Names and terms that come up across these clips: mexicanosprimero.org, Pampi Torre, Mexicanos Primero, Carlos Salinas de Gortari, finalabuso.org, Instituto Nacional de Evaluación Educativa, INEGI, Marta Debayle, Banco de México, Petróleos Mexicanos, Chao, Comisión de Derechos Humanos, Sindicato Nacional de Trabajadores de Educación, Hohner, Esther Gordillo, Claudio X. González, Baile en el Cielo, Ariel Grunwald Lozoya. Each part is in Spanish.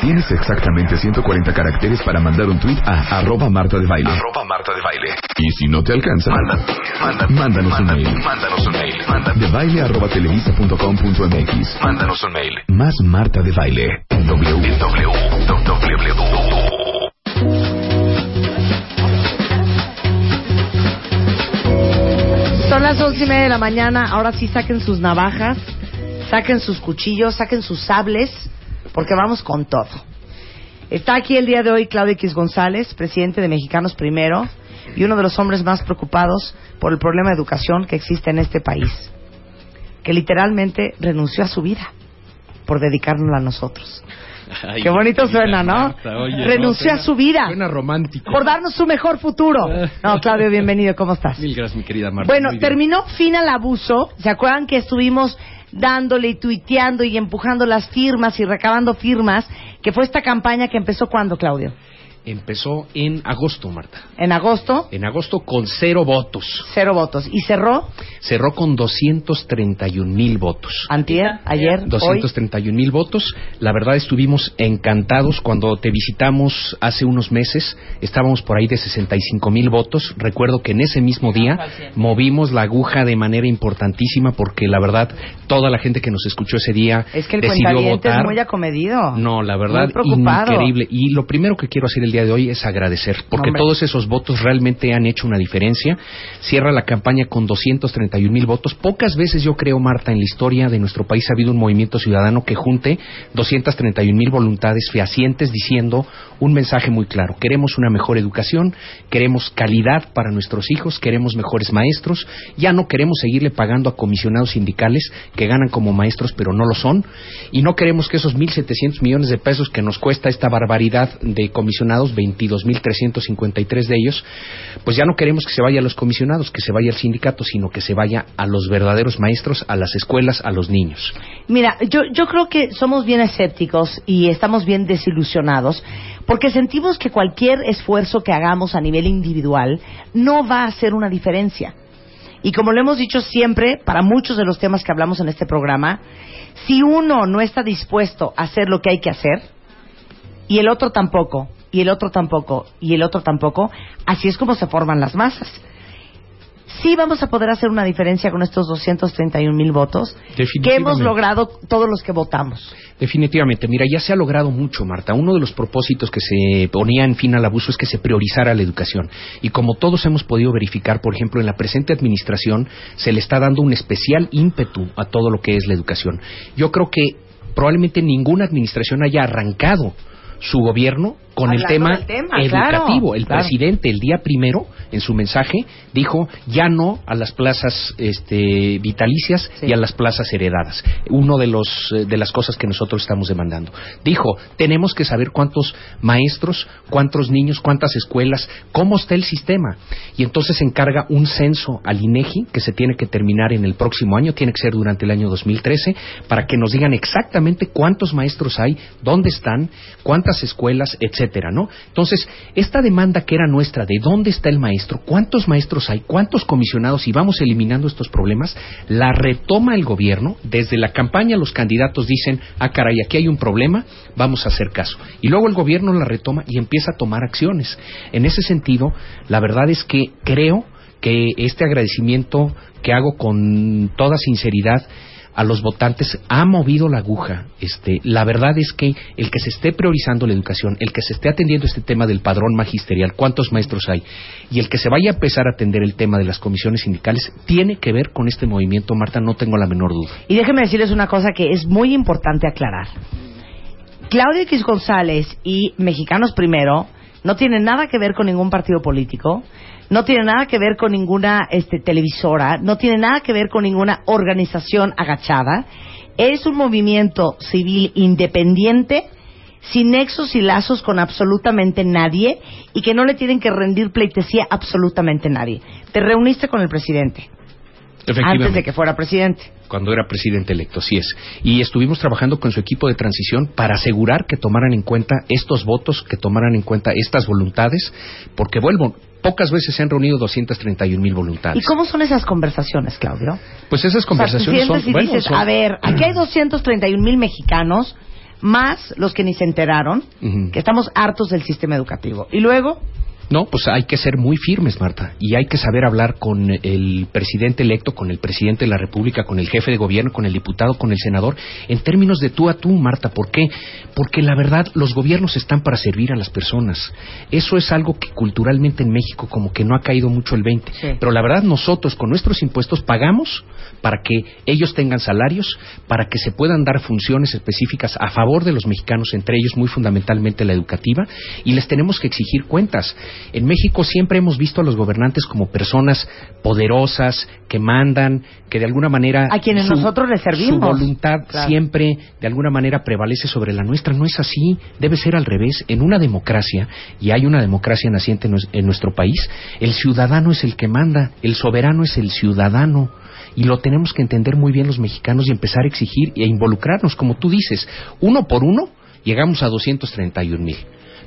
Tienes exactamente 140 caracteres para mandar un tweet a @Marta de Bayle. @Marta de Bayle. Y si no te alcanza, mándanos un mail. debayle@televisa.com.mx. Mándanos un mail. Más Marta de Bayle. Son las 11:30 de la mañana. Ahora sí saquen sus navajas, saquen sus cuchillos, saquen sus sables, porque vamos con todo. Está aquí el día de hoy Claudio X. González, presidente de Mexicanos Primero, y uno de los hombres más preocupados por el problema de educación que existe en este país, que literalmente renunció a su vida por dedicárnosla a nosotros. Ay, qué bonito suena, ¿no? Marta, oye, renunció a su vida. Suena romántico. Por darnos su mejor futuro. No, Claudio, bienvenido, ¿cómo estás? Mil gracias, mi querida Marta. Bueno, terminó Finalabuso. ¿Se acuerdan que estuvimos dándole y tuiteando y empujando las firmas y recabando firmas, que fue esta campaña que empezó cuando, Claudio? Empezó en agosto, Marta. ¿En agosto? En agosto con 0 votos. 0 votos. ¿Y cerró? Cerró con 231,000 votos. Antier, ayer, 231,000 votos. La verdad estuvimos encantados cuando te visitamos hace unos meses. Estábamos por ahí de 65,000 votos. Recuerdo que en ese mismo día movimos la aguja de manera importantísima, porque la verdad toda la gente que nos escuchó ese día decidió votar. Es que el cuentaviente es muy acomedido. No, la verdad, increíble. Y lo primero que quiero hacer el día de hoy es agradecer, porque todos esos votos realmente han hecho una diferencia. Cierra la campaña con 231,000 votos. Pocas veces, yo creo, Marta, en la historia de nuestro país ha habido un movimiento ciudadano que junte 231,000 voluntades fehacientes diciendo un mensaje muy claro: queremos una mejor educación, queremos calidad para nuestros hijos, queremos mejores maestros, ya no queremos seguirle pagando a comisionados sindicales que ganan como maestros pero no lo son, y no queremos que esos 1.700 millones de pesos que nos cuesta esta barbaridad de comisionados, 22,353 de ellos, pues ya no queremos que se vaya a los comisionados, que se vaya al sindicato, sino que se vaya a los verdaderos maestros, a las escuelas, a los niños. Mira, yo creo que somos bien escépticos y estamos bien desilusionados, porque sentimos que cualquier esfuerzo que hagamos a nivel individual no va a hacer una diferencia. Y como lo hemos dicho siempre, para muchos de los temas que hablamos en este programa, si uno no está dispuesto a hacer lo que hay que hacer, y el otro tampoco, y el otro tampoco, y el otro tampoco, así es como se forman las masas. Sí vamos a poder hacer una diferencia con estos 231,000 votos que hemos logrado todos los que votamos. Definitivamente. Mira, ya se ha logrado mucho, Marta. Uno de los propósitos que se ponía en fin al abuso es que se priorizara la educación. Y como todos hemos podido verificar, por ejemplo, en la presente administración se le está dando un especial ímpetu a todo lo que es la educación. Yo creo que probablemente ninguna administración haya arrancado su gobierno con el tema educativo. Claro, el presidente el día primero, en su mensaje, dijo ya no a las plazas vitalicias, sí, y a las plazas heredadas. Uno de los de las cosas que nosotros estamos demandando. Dijo, tenemos que saber cuántos maestros, cuántos niños, cuántas escuelas, cómo está el sistema. Y entonces encarga un censo al INEGI que se tiene que terminar en el próximo año, tiene que ser durante el año 2013, para que nos digan exactamente cuántos maestros hay, dónde están, cuántas escuelas, etc. ¿No? Entonces, esta demanda que era nuestra de dónde está el maestro, cuántos maestros hay, cuántos comisionados, y vamos eliminando estos problemas, la retoma el gobierno. Desde la campaña los candidatos dicen, ah caray, aquí hay un problema, vamos a hacer caso, y luego el gobierno la retoma y empieza a tomar acciones. En ese sentido, la verdad es que creo que este agradecimiento que hago con toda sinceridad a los votantes ha movido la aguja. La verdad es que el que se esté priorizando la educación, el que se esté atendiendo este tema del padrón magisterial, cuántos maestros hay, y el que se vaya a empezar a atender el tema de las comisiones sindicales, tiene que ver con este movimiento, Marta, no tengo la menor duda. Y déjenme decirles una cosa que es muy importante aclarar. Claudio X. González y Mexicanos Primero no tienen nada que ver con ningún partido político, no tiene nada que ver con ninguna televisora, no tiene nada que ver con ninguna organización agachada. Es un movimiento civil independiente sin nexos y lazos con absolutamente nadie y que no le tienen que rendir pleitesía a absolutamente nadie. Te reuniste con el presidente. Antes de que fuera presidente. Cuando era presidente electo, sí es. Y estuvimos trabajando con su equipo de transición para asegurar que tomaran en cuenta estos votos, que tomaran en cuenta estas voluntades, porque vuelvo, pocas veces se han reunido 231,000 voluntades. ¿Y cómo son esas conversaciones, Claudio? Pues esas conversaciones, o sea, son... Bueno, dices, son... A ver, aquí hay 231,000 mexicanos, más los que ni se enteraron, que estamos hartos del sistema educativo. Y luego... No, pues hay que ser muy firmes, Marta, y hay que saber hablar con el presidente electo, con el presidente de la República, con el jefe de gobierno, con el diputado, con el senador, en términos de tú a tú, Marta. ¿Por qué? Porque la verdad, los gobiernos están para servir a las personas. Eso es algo que culturalmente en México como que no ha caído mucho el 20. Sí. Pero la verdad, nosotros con nuestros impuestos pagamos para que ellos tengan salarios, para que se puedan dar funciones específicas a favor de los mexicanos, entre ellos muy fundamentalmente la educativa, y les tenemos que exigir cuentas. En México siempre hemos visto a los gobernantes como personas poderosas, que mandan, que de alguna manera... A quienes nosotros les servimos. Su voluntad, claro, siempre de alguna manera prevalece sobre la nuestra. No es así, debe ser al revés. En una democracia, y hay una democracia naciente en nuestro país, el ciudadano es el que manda, el soberano es el ciudadano. Y lo tenemos que entender muy bien los mexicanos y empezar a exigir e involucrarnos. Como tú dices, uno por uno llegamos a 231,000.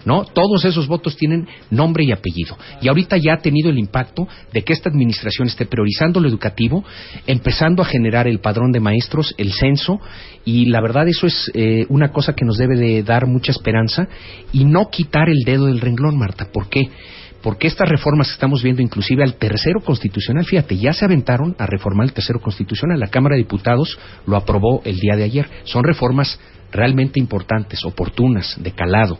¿No? Todos esos votos tienen nombre y apellido. Y ahorita ya ha tenido el impacto de que esta administración esté priorizando lo educativo, empezando a generar el padrón de maestros, el censo, y la verdad eso es una cosa que nos debe de dar mucha esperanza y no quitar el dedo del renglón, Marta. ¿Por qué? Porque estas reformas que estamos viendo, inclusive al tercero constitucional, fíjate, ya se aventaron a reformar el tercero constitucional. La Cámara de Diputados lo aprobó el día de ayer. Son reformas realmente importantes, oportunas, de calado.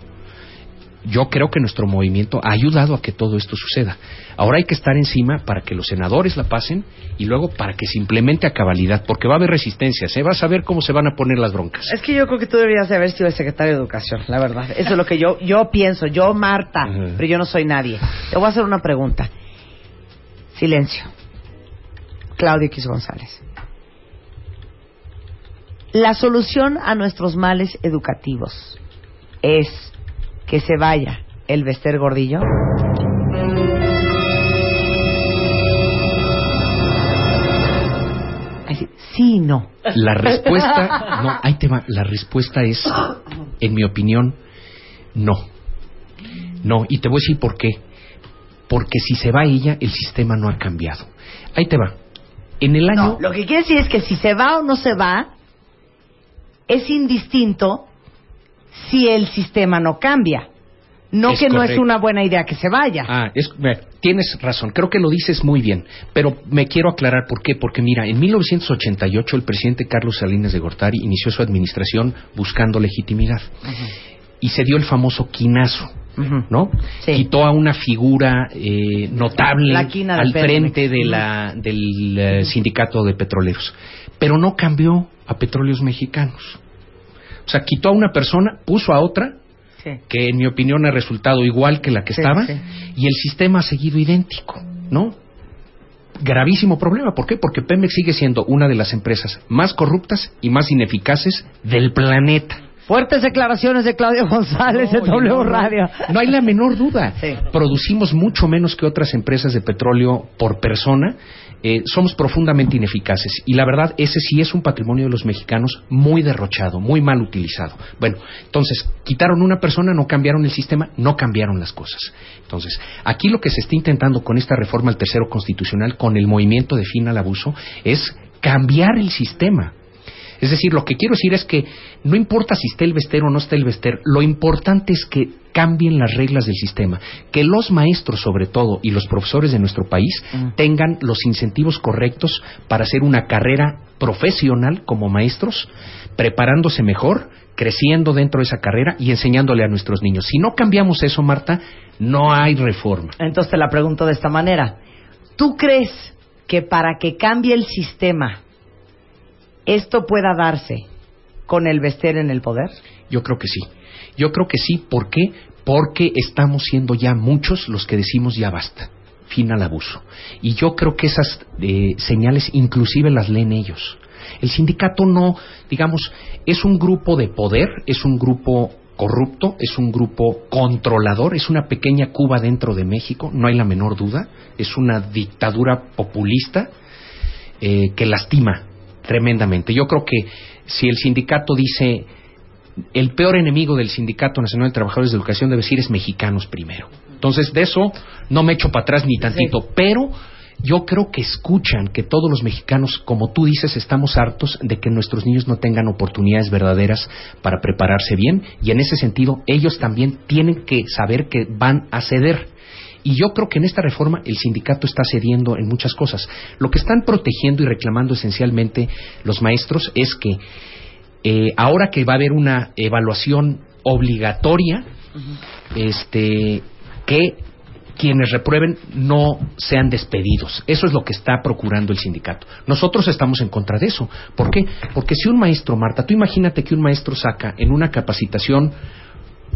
Yo creo que nuestro movimiento ha ayudado a que todo esto suceda. Ahora hay que estar encima para que los senadores la pasen y luego para que se implemente a cabalidad, porque va a haber resistencias, ¿eh? Vas a ver cómo se van a poner las broncas. Es que yo creo que tú deberías de haber sido el secretario de Educación, la verdad. Eso es lo que yo pienso. Yo, Marta, pero yo no soy nadie. Te voy a hacer una pregunta. Silencio. Claudio X. González. La solución a nuestros males educativos es... que se vaya el Esther Gordillo. Sí y no. La respuesta, no, ahí te va. La respuesta es, en mi opinión, no. No, y te voy a decir por qué. Porque si se va ella, el sistema no ha cambiado. Ahí te va. En el año... No, lo que quiere decir es que si se va o no se va, es indistinto... si el sistema no cambia. No es que correcto. No es una buena idea que se vaya. Tienes razón, creo que lo dices muy bien, pero me quiero aclarar por qué. Porque mira, en 1988 el presidente Carlos Salinas de Gortari inició su administración buscando legitimidad. Y se dio el famoso quinazo, ¿no? Sí. Quitó a una figura notable al frente de del Sindicato de Petroleros, pero no cambió a Petróleos Mexicanos. O sea, quitó a una persona, puso a otra, sí, que en mi opinión ha resultado igual que la que estaba, sí, y el sistema ha seguido idéntico, ¿no? Gravísimo problema. ¿Por qué? Porque Pemex sigue siendo una de las empresas más corruptas y más ineficaces del planeta. Fuertes declaraciones de Claudio González de W Radio. No hay la menor duda. Sí. Producimos mucho menos que otras empresas de petróleo por persona. Somos profundamente ineficaces. Y la verdad, ese sí es un patrimonio de los mexicanos muy derrochado, muy mal utilizado. Bueno, entonces, quitaron una persona, no cambiaron el sistema, no cambiaron las cosas. Entonces, aquí lo que se está intentando con esta reforma al tercero constitucional, con el movimiento de fin al abuso, es cambiar el sistema. Es decir, lo que quiero decir es que no importa si está el Vester o no está el Vester, lo importante es que cambien las reglas del sistema, que los maestros sobre todo y los profesores de nuestro país tengan los incentivos correctos para hacer una carrera profesional como maestros, preparándose mejor, creciendo dentro de esa carrera y enseñándole a nuestros niños. Si no cambiamos eso, Marta, no hay reforma. Entonces te la pregunto de esta manera. ¿Tú crees que para que cambie el sistema... esto pueda darse con el Vester en el poder? Yo creo que sí. Yo creo que sí. ¿Por qué? Porque estamos siendo ya muchos los que decimos ya basta, fin al abuso. Y yo creo que esas señales inclusive las leen ellos. El sindicato no, digamos, es un grupo de poder, es un grupo corrupto, es un grupo controlador, es una pequeña Cuba dentro de México, no hay la menor duda, es una dictadura populista que lastima tremendamente. Yo creo que si el sindicato dice, el peor enemigo del Sindicato Nacional de Trabajadores de Educación, debe decir, es Mexicanos Primero. Entonces, de eso no me echo para atrás ni tantito, pero yo creo que escuchan que todos los mexicanos, como tú dices, estamos hartos de que nuestros niños no tengan oportunidades verdaderas para prepararse bien, y en ese sentido ellos también tienen que saber que van a ceder. Y yo creo que en esta reforma el sindicato está cediendo en muchas cosas. Lo que están protegiendo y reclamando esencialmente los maestros es que ahora que va a haber una evaluación obligatoria, que quienes reprueben no sean despedidos. Eso es lo que está procurando el sindicato. Nosotros estamos en contra de eso. ¿Por qué? Porque si un maestro, Marta, tú imagínate que un maestro saca en una capacitación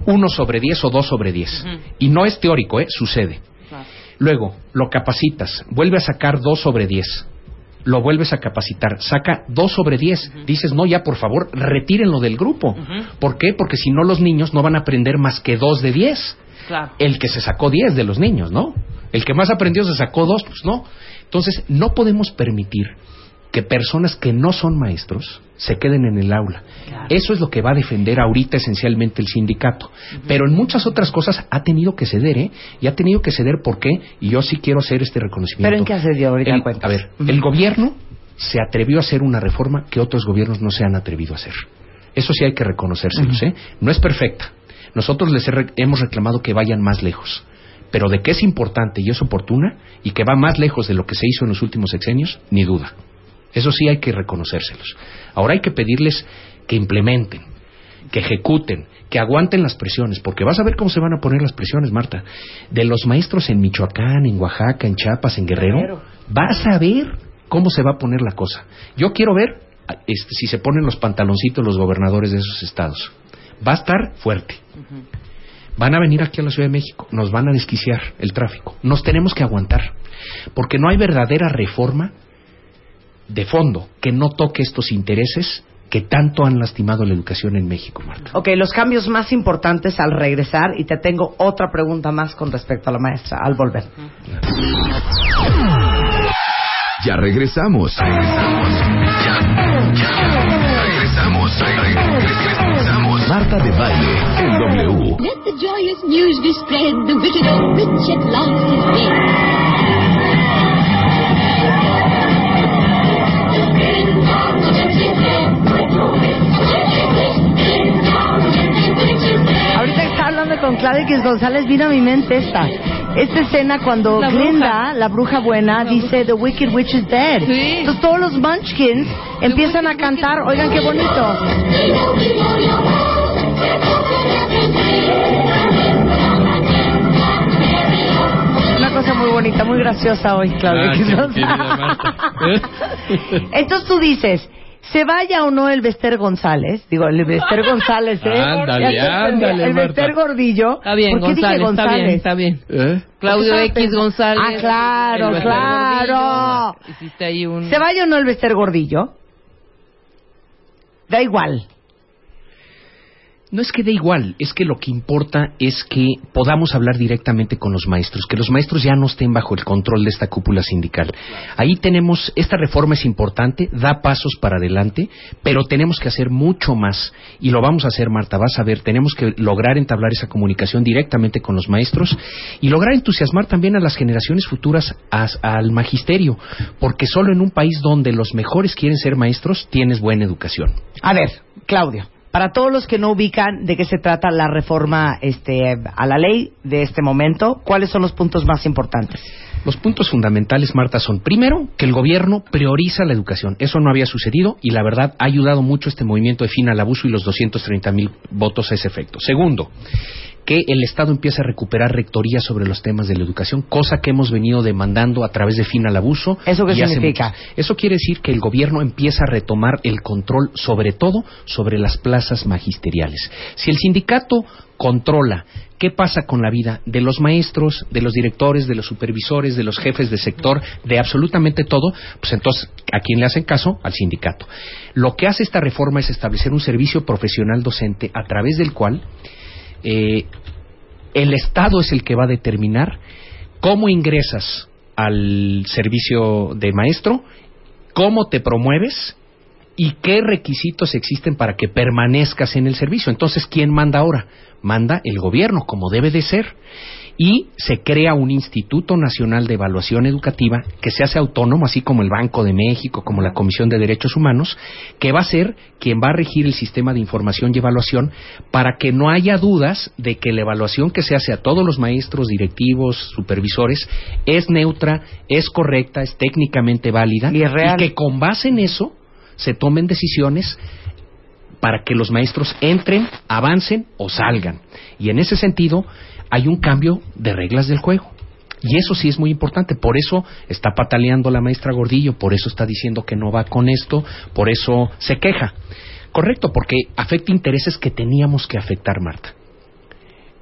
1/10 o 2/10. Uh-huh. Y no es teórico, sucede. Claro. Luego, lo capacitas, vuelve a sacar 2/10. Lo vuelves a capacitar, saca 2/10. Uh-huh. Dices, no, ya, por favor, retírenlo del grupo. Uh-huh. ¿Por qué? Porque si no, los niños no van a aprender más que 2/10. Claro. El que se sacó 10 de los niños, ¿no? El que más aprendió se sacó 2, pues no. Entonces, no podemos permitir que personas que no son maestros se queden en el aula. Claro. Eso es lo que va a defender ahorita esencialmente el sindicato. Uh-huh. Pero en muchas otras cosas ha tenido que ceder, y ha tenido que ceder porque, y yo sí quiero hacer este reconocimiento. ¿Pero en qué ha cedido ahorita? A ver, uh-huh. El gobierno se atrevió a hacer una reforma que otros gobiernos no se han atrevido a hacer. Eso sí hay que reconocérselos, uh-huh. No es perfecta. Nosotros les hemos reclamado que vayan más lejos, pero de que es importante y es oportuna y que va más lejos de lo que se hizo en los últimos sexenios, ni duda. Eso sí hay que reconocérselos. Ahora hay que pedirles que implementen, que ejecuten, que aguanten las presiones, porque vas a ver cómo se van a poner las presiones, Marta, de los maestros en Michoacán, en Oaxaca, en Chiapas, en Guerrero. Vas a ver cómo se va a poner la cosa. Yo quiero ver si se ponen los pantaloncitos los gobernadores de esos estados. Va a estar fuerte. Van a venir aquí a la Ciudad de México, nos van a desquiciar el tráfico, nos tenemos que aguantar, porque no hay verdadera reforma de fondo que no toque estos intereses que tanto han lastimado la educación en México, Marta. Ok, los cambios más importantes al regresar, y te tengo otra pregunta más con respecto a la maestra al volver. Ya regresamos. Marta de Baile en W. Let the joyous news be spread, the wicked old witch at last is dead. Ahorita que está hablando con Claudio X. González, vino a mi mente esta escena cuando Glinda, la bruja buena, dice The Wicked Witch is Dead. Sí. Entonces todos los Munchkins empiezan a cantar. Oigan qué bonito. Una cosa muy bonita, muy graciosa hoy, Claudia. Entonces tú dices, se vaya o no el Esther González, el Esther Gordillo. Está bien, ¿por qué González, dije González? Está bien. Claudio X. González. Ah, claro. Hiciste ahí un... Se vaya o no el Esther Gordillo, da igual. No es que dé igual, es que lo que importa es que podamos hablar directamente con los maestros, que los maestros ya no estén bajo el control de esta cúpula sindical. Ahí tenemos, esta reforma es importante, da pasos para adelante, pero tenemos que hacer mucho más, y lo vamos a hacer, Marta, vas a ver, tenemos que lograr entablar esa comunicación directamente con los maestros y lograr entusiasmar también a las generaciones futuras al magisterio, porque solo en un país donde los mejores quieren ser maestros, tienes buena educación. A ver, Claudio. Para todos los que no ubican de qué se trata la reforma a la ley de este momento, ¿cuáles son los puntos más importantes? Los puntos fundamentales, Marta, son, primero, que el gobierno prioriza la educación. Eso no había sucedido y, la verdad, ha ayudado mucho este movimiento de fin al abuso y los 230,000 votos a ese efecto. Segundo, que el Estado empiece a recuperar rectoría sobre los temas de la educación, cosa que hemos venido demandando a través de Fin al Abuso. ¿Eso qué significa? Eso quiere decir que el gobierno empieza a retomar el control, sobre todo, sobre las plazas magisteriales. Si el sindicato controla qué pasa con la vida de los maestros, de los directores, de los supervisores, de los jefes de sector, de absolutamente todo, pues entonces, ¿a quién le hacen caso? Al sindicato. Lo que hace esta reforma es establecer un servicio profesional docente a través del cual el Estado es el que va a determinar cómo ingresas al servicio de maestro, cómo te promueves y qué requisitos existen para que permanezcas en el servicio. Entonces, ¿quién manda ahora? Manda el gobierno, como debe de ser. Y se crea un Instituto Nacional de Evaluación Educativa que se hace autónomo, así como el Banco de México, como la Comisión de Derechos Humanos, que va a ser quien va a regir el sistema de información y evaluación para que no haya dudas de que la evaluación que se hace a todos los maestros, directivos, supervisores, es neutra, es correcta, es técnicamente válida y es real. Y que con base en eso se tomen decisiones para que los maestros entren, avancen o salgan. Y en ese sentido hay un cambio de reglas del juego. Y eso sí es muy importante. Por eso está pataleando la maestra Gordillo, por eso está diciendo que no va con esto, por eso se queja. Correcto, porque afecta intereses que teníamos que afectar, Marta.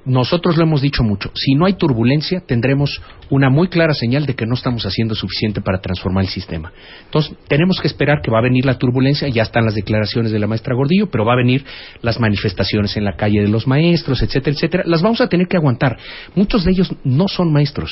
Nosotros lo hemos dicho mucho. Si no hay turbulencia, tendremos una muy clara señal de que no estamos haciendo suficiente para transformar el sistema. Entonces, tenemos que esperar que va a venir la turbulencia. Ya están las declaraciones de la maestra Gordillo, pero va a venir las manifestaciones en la calle de los maestros, etcétera, etcétera. Las vamos a tener que aguantar. Muchos de ellos no son maestros,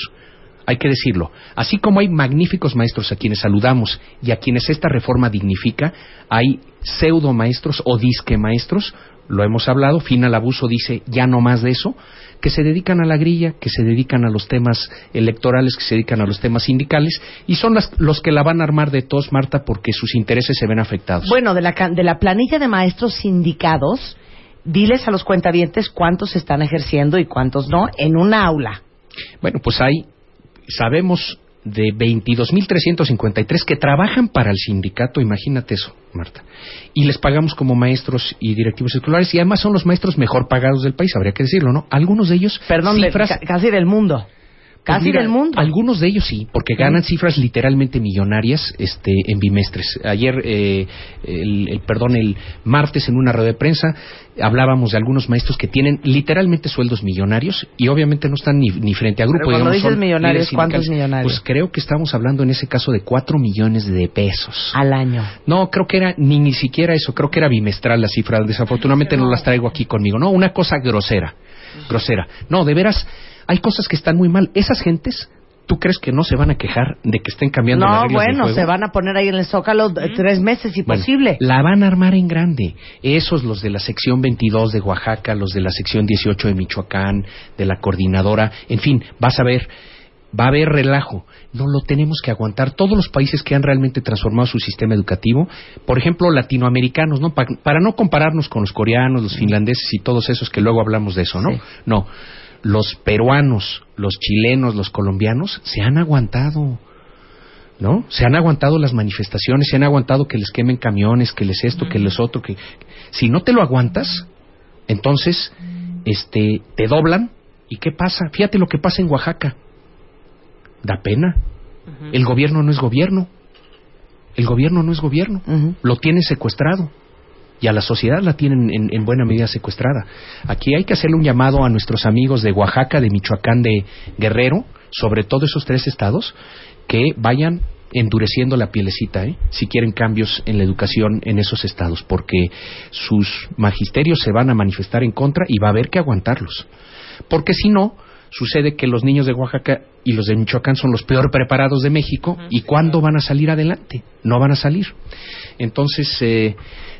hay que decirlo. Así como hay magníficos maestros a quienes saludamos y a quienes esta reforma dignifica, hay pseudo maestros o disque maestros. Lo hemos hablado, Final Abuso dice ya no más de eso, que se dedican a la grilla, que se dedican a los temas electorales, que se dedican a los temas sindicales, y son los que la van a armar de tos, Marta, porque sus intereses se ven afectados. Bueno, de la planilla de maestros sindicados, diles a los cuentavientes cuántos están ejerciendo y cuántos no en una aula. Bueno, pues sabemos de 22,353 que trabajan para el sindicato, imagínate eso, Marta, y les pagamos como maestros y directivos escolares, y además son los maestros mejor pagados del país, habría que decirlo, ¿no? Algunos de ellos... Perdón, cifras... casi del mundo. Pues casi mira, del mundo. Algunos de ellos sí, porque ganan cifras literalmente millonarias en bimestres. Ayer, el martes en una rueda de prensa, hablábamos de algunos maestros que tienen literalmente sueldos millonarios y obviamente no están ni frente a grupo. Pero cuando dices millonarios, ¿cuántos millonarios? Pues creo que estamos hablando en ese caso de 4 millones de pesos. Al año. No, creo que era ni siquiera eso, creo que era bimestral la cifra. Desafortunadamente no las traigo aquí conmigo. No, una cosa grosera. No, de veras... Hay cosas que están muy mal. Esas gentes, ¿tú crees que no se van a quejar de que estén cambiando las reglas del juego? No, bueno, se van a poner ahí en el Zócalo 3 meses si posible. La van a armar en grande. Esos, los de la sección 22 de Oaxaca, los de la sección 18 de Michoacán, de la coordinadora, en fin, vas a ver... Va a haber relajo, no lo tenemos que aguantar. Todos los países que han realmente transformado su sistema educativo, por ejemplo, latinoamericanos, ¿no? Para no compararnos con los coreanos, los finlandeses y todos esos que luego hablamos de eso, ¿no? Sí. No, los peruanos, los chilenos, los colombianos se han aguantado, ¿no? Se han aguantado las manifestaciones, se han aguantado que les quemen camiones, que les esto, que les otro, que... Si no te lo aguantas, entonces te doblan. ¿Y qué pasa? Fíjate lo que pasa en Oaxaca. Da pena. Uh-huh. El gobierno no es gobierno. Uh-huh. Lo tienen secuestrado. Y a la sociedad la tienen en buena medida secuestrada. Aquí hay que hacerle un llamado a nuestros amigos de Oaxaca, de Michoacán, de Guerrero, sobre todo esos 3 estados, que vayan endureciendo la pielecita, si quieren cambios en la educación en esos estados, porque sus magisterios se van a manifestar en contra y va a haber que aguantarlos. Porque si no... Sucede que los niños de Oaxaca y los de Michoacán son los peor preparados de México. Uh-huh. ¿Y cuándo van a salir adelante? No van a salir. Entonces,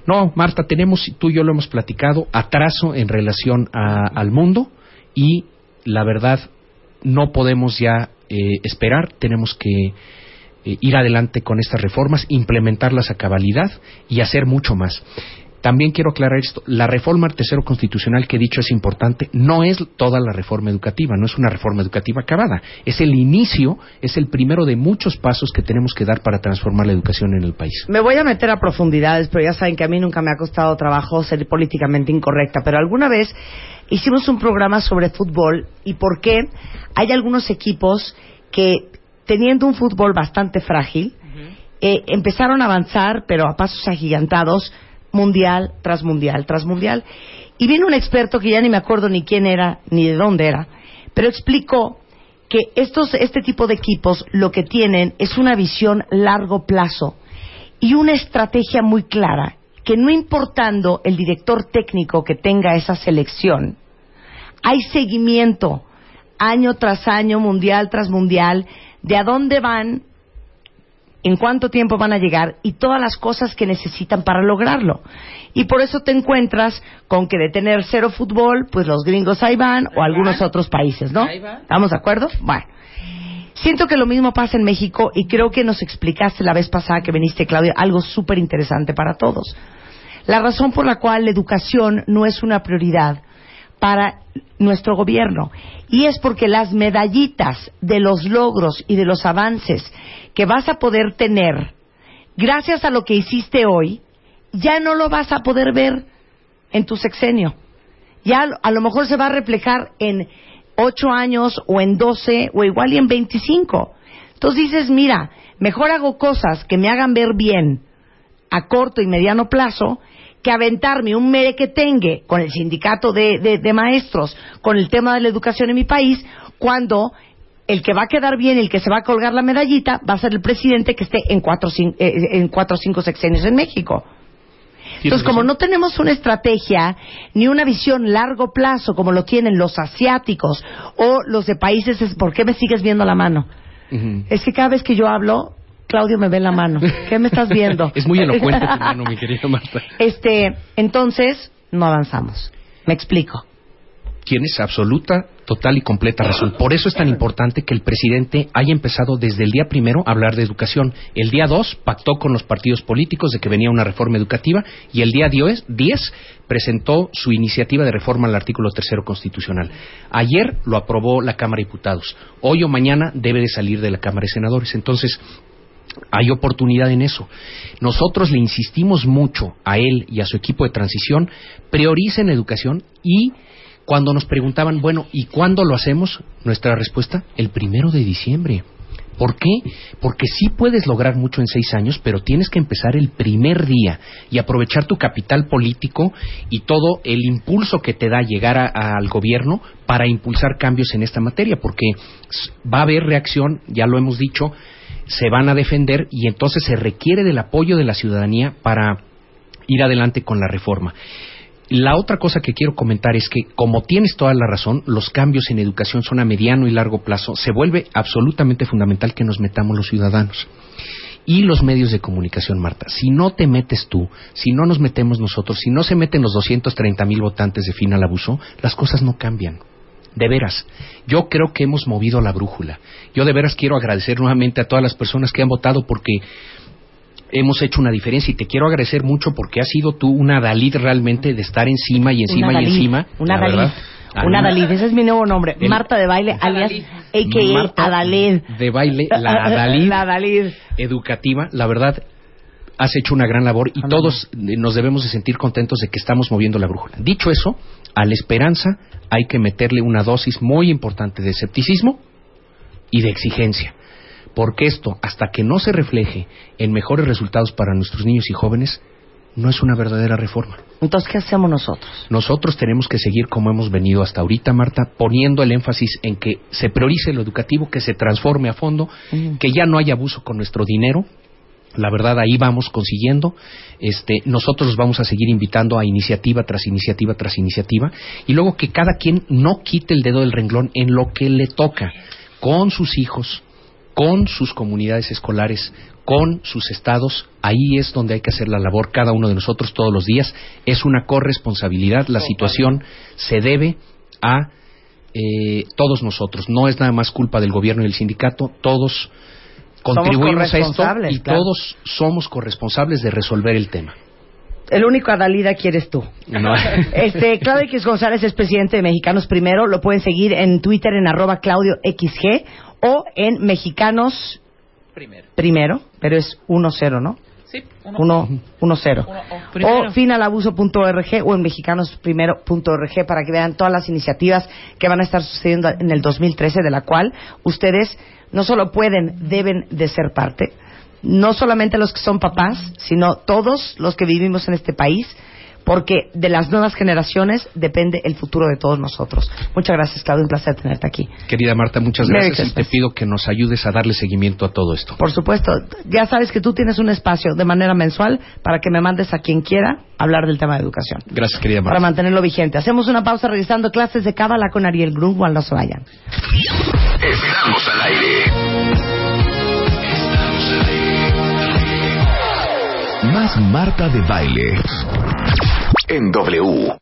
no, Marta, tenemos, tú y yo lo hemos platicado, atraso en relación al mundo y la verdad no podemos ya esperar, tenemos que ir adelante con estas reformas, implementarlas a cabalidad y hacer mucho más. También quiero aclarar esto, la reforma al tercero constitucional que he dicho es importante, no es toda la reforma educativa, no es una reforma educativa acabada, es el inicio, es el primero de muchos pasos que tenemos que dar para transformar la educación en el país. Me voy a meter a profundidades, pero ya saben que a mí nunca me ha costado trabajo ser políticamente incorrecta, pero alguna vez hicimos un programa sobre fútbol y por qué hay algunos equipos que, teniendo un fútbol bastante frágil, empezaron a avanzar, pero a pasos agigantados, mundial tras mundial tras mundial. Y vino un experto que ya ni me acuerdo ni quién era ni de dónde era, pero explicó que este tipo de equipos lo que tienen es una visión largo plazo y una estrategia muy clara, que no importando el director técnico que tenga esa selección, hay seguimiento año tras año, mundial tras mundial, de a dónde van, en cuánto tiempo van a llegar y todas las cosas que necesitan para lograrlo. Y por eso te encuentras con que de tener cero fútbol, pues los gringos ahí van, o algunos otros países, ¿no? ¿Estamos de acuerdo? Bueno, siento que lo mismo pasa en México y creo que nos explicaste la vez pasada que viniste, Claudio, algo súper interesante para todos. La razón por la cual la educación no es una prioridad para nuestro gobierno, y es porque las medallitas de los logros y de los avances que vas a poder tener gracias a lo que hiciste hoy, ya no lo vas a poder ver en tu sexenio. Ya a lo mejor se va a reflejar en 8 años, o en 12, o igual y en 25. Entonces dices, mira, mejor hago cosas que me hagan ver bien a corto y mediano plazo, que aventarme un merequetengue con el sindicato de maestros, con el tema de la educación en mi país, cuando el que va a quedar bien, el que se va a colgar la medallita, va a ser el presidente que esté en 4 o 5 sexenios en México. Entonces, como no tenemos una estrategia ni una visión largo plazo como lo tienen los asiáticos o los de países, ¿por qué me sigues viendo la mano? Uh-huh. Es que cada vez que yo hablo, Claudio me ve la mano. ¿Qué me estás viendo? Es muy elocuente tu mano, mi querida Marta. Entonces, no avanzamos. Me explico. Tienes absoluta, total y completa razón. Por eso es tan importante que el presidente haya empezado desde el día primero a hablar de educación. El día 2 pactó con los partidos políticos de que venía una reforma educativa y el día 10 presentó su iniciativa de reforma al artículo 3º constitucional. Ayer lo aprobó la Cámara de Diputados. Hoy o mañana debe de salir de la Cámara de Senadores. Entonces, hay oportunidad en eso. Nosotros le insistimos mucho a él y a su equipo de transición, prioricen educación, y cuando nos preguntaban, bueno, ¿y cuándo lo hacemos? Nuestra respuesta, el 1 de diciembre. ¿Por qué? Porque sí puedes lograr mucho en 6 años, pero tienes que empezar el primer día y aprovechar tu capital político y todo el impulso que te da llegar al gobierno para impulsar cambios en esta materia, porque va a haber reacción, ya lo hemos dicho, se van a defender y entonces se requiere del apoyo de la ciudadanía para ir adelante con la reforma. La otra cosa que quiero comentar es que, como tienes toda la razón, los cambios en educación son a mediano y largo plazo. Se vuelve absolutamente fundamental que nos metamos los ciudadanos y los medios de comunicación, Marta. Si no te metes tú, si no nos metemos nosotros, si no se meten los 230,000 votantes de Final Abuso, las cosas no cambian. De veras, yo creo que hemos movido la brújula. Yo de veras quiero agradecer nuevamente a todas las personas que han votado, porque hemos hecho una diferencia, y te quiero agradecer mucho porque has sido tú una Dalid realmente de estar encima y encima y encima. Una Dalid. Una Dalid, ese es mi nuevo nombre. Marta Debayle, alias a.k.a. Adalid. Debayle, la Adalid. La Adalid. Educativa, la verdad, has hecho una gran labor y todos nos debemos de sentir contentos de que estamos moviendo la brújula. Dicho eso, a la esperanza hay que meterle una dosis muy importante de escepticismo y de exigencia. Porque esto, hasta que no se refleje en mejores resultados para nuestros niños y jóvenes, no es una verdadera reforma. Entonces, ¿qué hacemos nosotros? Nosotros tenemos que seguir como hemos venido hasta ahorita, Marta, poniendo el énfasis en que se priorice lo educativo, que se transforme a fondo, que ya no haya abuso con nuestro dinero. La verdad, ahí vamos consiguiendo. Nosotros los vamos a seguir invitando a iniciativa tras iniciativa tras iniciativa. Y luego que cada quien no quite el dedo del renglón en lo que le toca, con sus hijos, con sus comunidades escolares, con sus estados. Ahí es donde hay que hacer la labor cada uno de nosotros todos los días. Es una corresponsabilidad. La situación se debe a todos nosotros. No es nada más culpa del gobierno y del sindicato. Todos contribuimos a esto y todos somos corresponsables de resolver el tema. El único Adalida que eres tú. No. Claudio X. González es presidente de Mexicanos Primero. Lo pueden seguir en Twitter en @ClaudioXG o en Mexicanos Primero, pero es 10, ¿no? Sí, 10. O finalabuso.org o en mexicanosprimero.org para que vean todas las iniciativas que van a estar sucediendo en el 2013, de la cual ustedes no solo pueden, deben de ser parte. No solamente los que son papás, sino todos los que vivimos en este país porque de las nuevas generaciones depende el futuro de todos nosotros. Muchas gracias, Claudio, un placer tenerte aquí. Querida Marta, muchas gracias y te pido que nos ayudes a darle seguimiento a todo esto. Por supuesto, ya sabes que tú tienes un espacio de manera mensual para que me mandes a quien quiera hablar del tema de educación. Gracias, querida Marta. Para mantenerlo vigente. Hacemos una pausa revisando clases de cábala con Ariel Grunwald Lozoya. Estamos al aire. Más Marta de Baile en W.